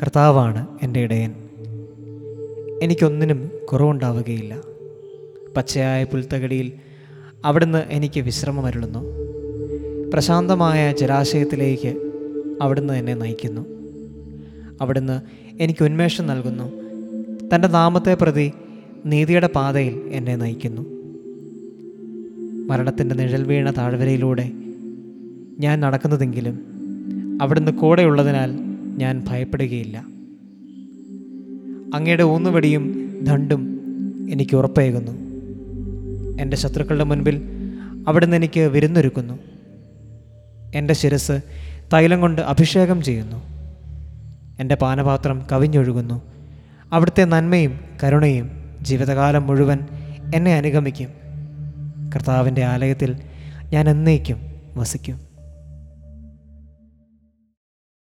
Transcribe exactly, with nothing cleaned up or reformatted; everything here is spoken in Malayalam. കർത്താവാണ് എൻ്റെ ഇടയൻ, എനിക്കൊന്നിനും കുറവുണ്ടാവുകയില്ല. പച്ചയായ പുൽത്തകടിയിൽ അവിടുന്ന് എനിക്ക് വിശ്രമമരുളുന്നു. പ്രശാന്തമായ ജലാശയത്തിലേക്ക് അവിടുന്ന് എന്നെ നയിക്കുന്നു. അവിടുന്ന് എനിക്ക് ഉന്മേഷം നൽകുന്നു. തൻ്റെ നാമത്തെ പ്രതി നീതിയുടെ പാതയിൽ എന്നെ നയിക്കുന്നു. മരണത്തിൻ്റെ നിഴൽ വീണ താഴ്വരയിലൂടെ ഞാൻ നടക്കുന്നതെങ്കിലും അവിടുന്ന് കൂടെയുള്ളതിനാൽ ഞാൻ ഭയപ്പെടുകയില്ല. അങ്ങയുടെ ഊന്നുവടിയും ദണ്ടും എനിക്ക് ഉറപ്പേകുന്നു. എൻ്റെ ശത്രുക്കളുടെ മുൻപിൽ അവിടുന്ന് എനിക്ക് വിരുന്നൊരുക്കുന്നു. എൻ്റെ ശിരസ്സ് തൈലം കൊണ്ട് അഭിഷേകം ചെയ്യുന്നു. എൻ്റെ പാനപാത്രം കവിഞ്ഞൊഴുകുന്നു. അവിടുത്തെ നന്മയും കരുണയും ജീവിതകാലം മുഴുവൻ എന്നെ അനുഗമിക്കും. കർത്താവിൻ്റെ ആലയത്തിൽ ഞാൻ എന്നേക്കും വസിക്കും.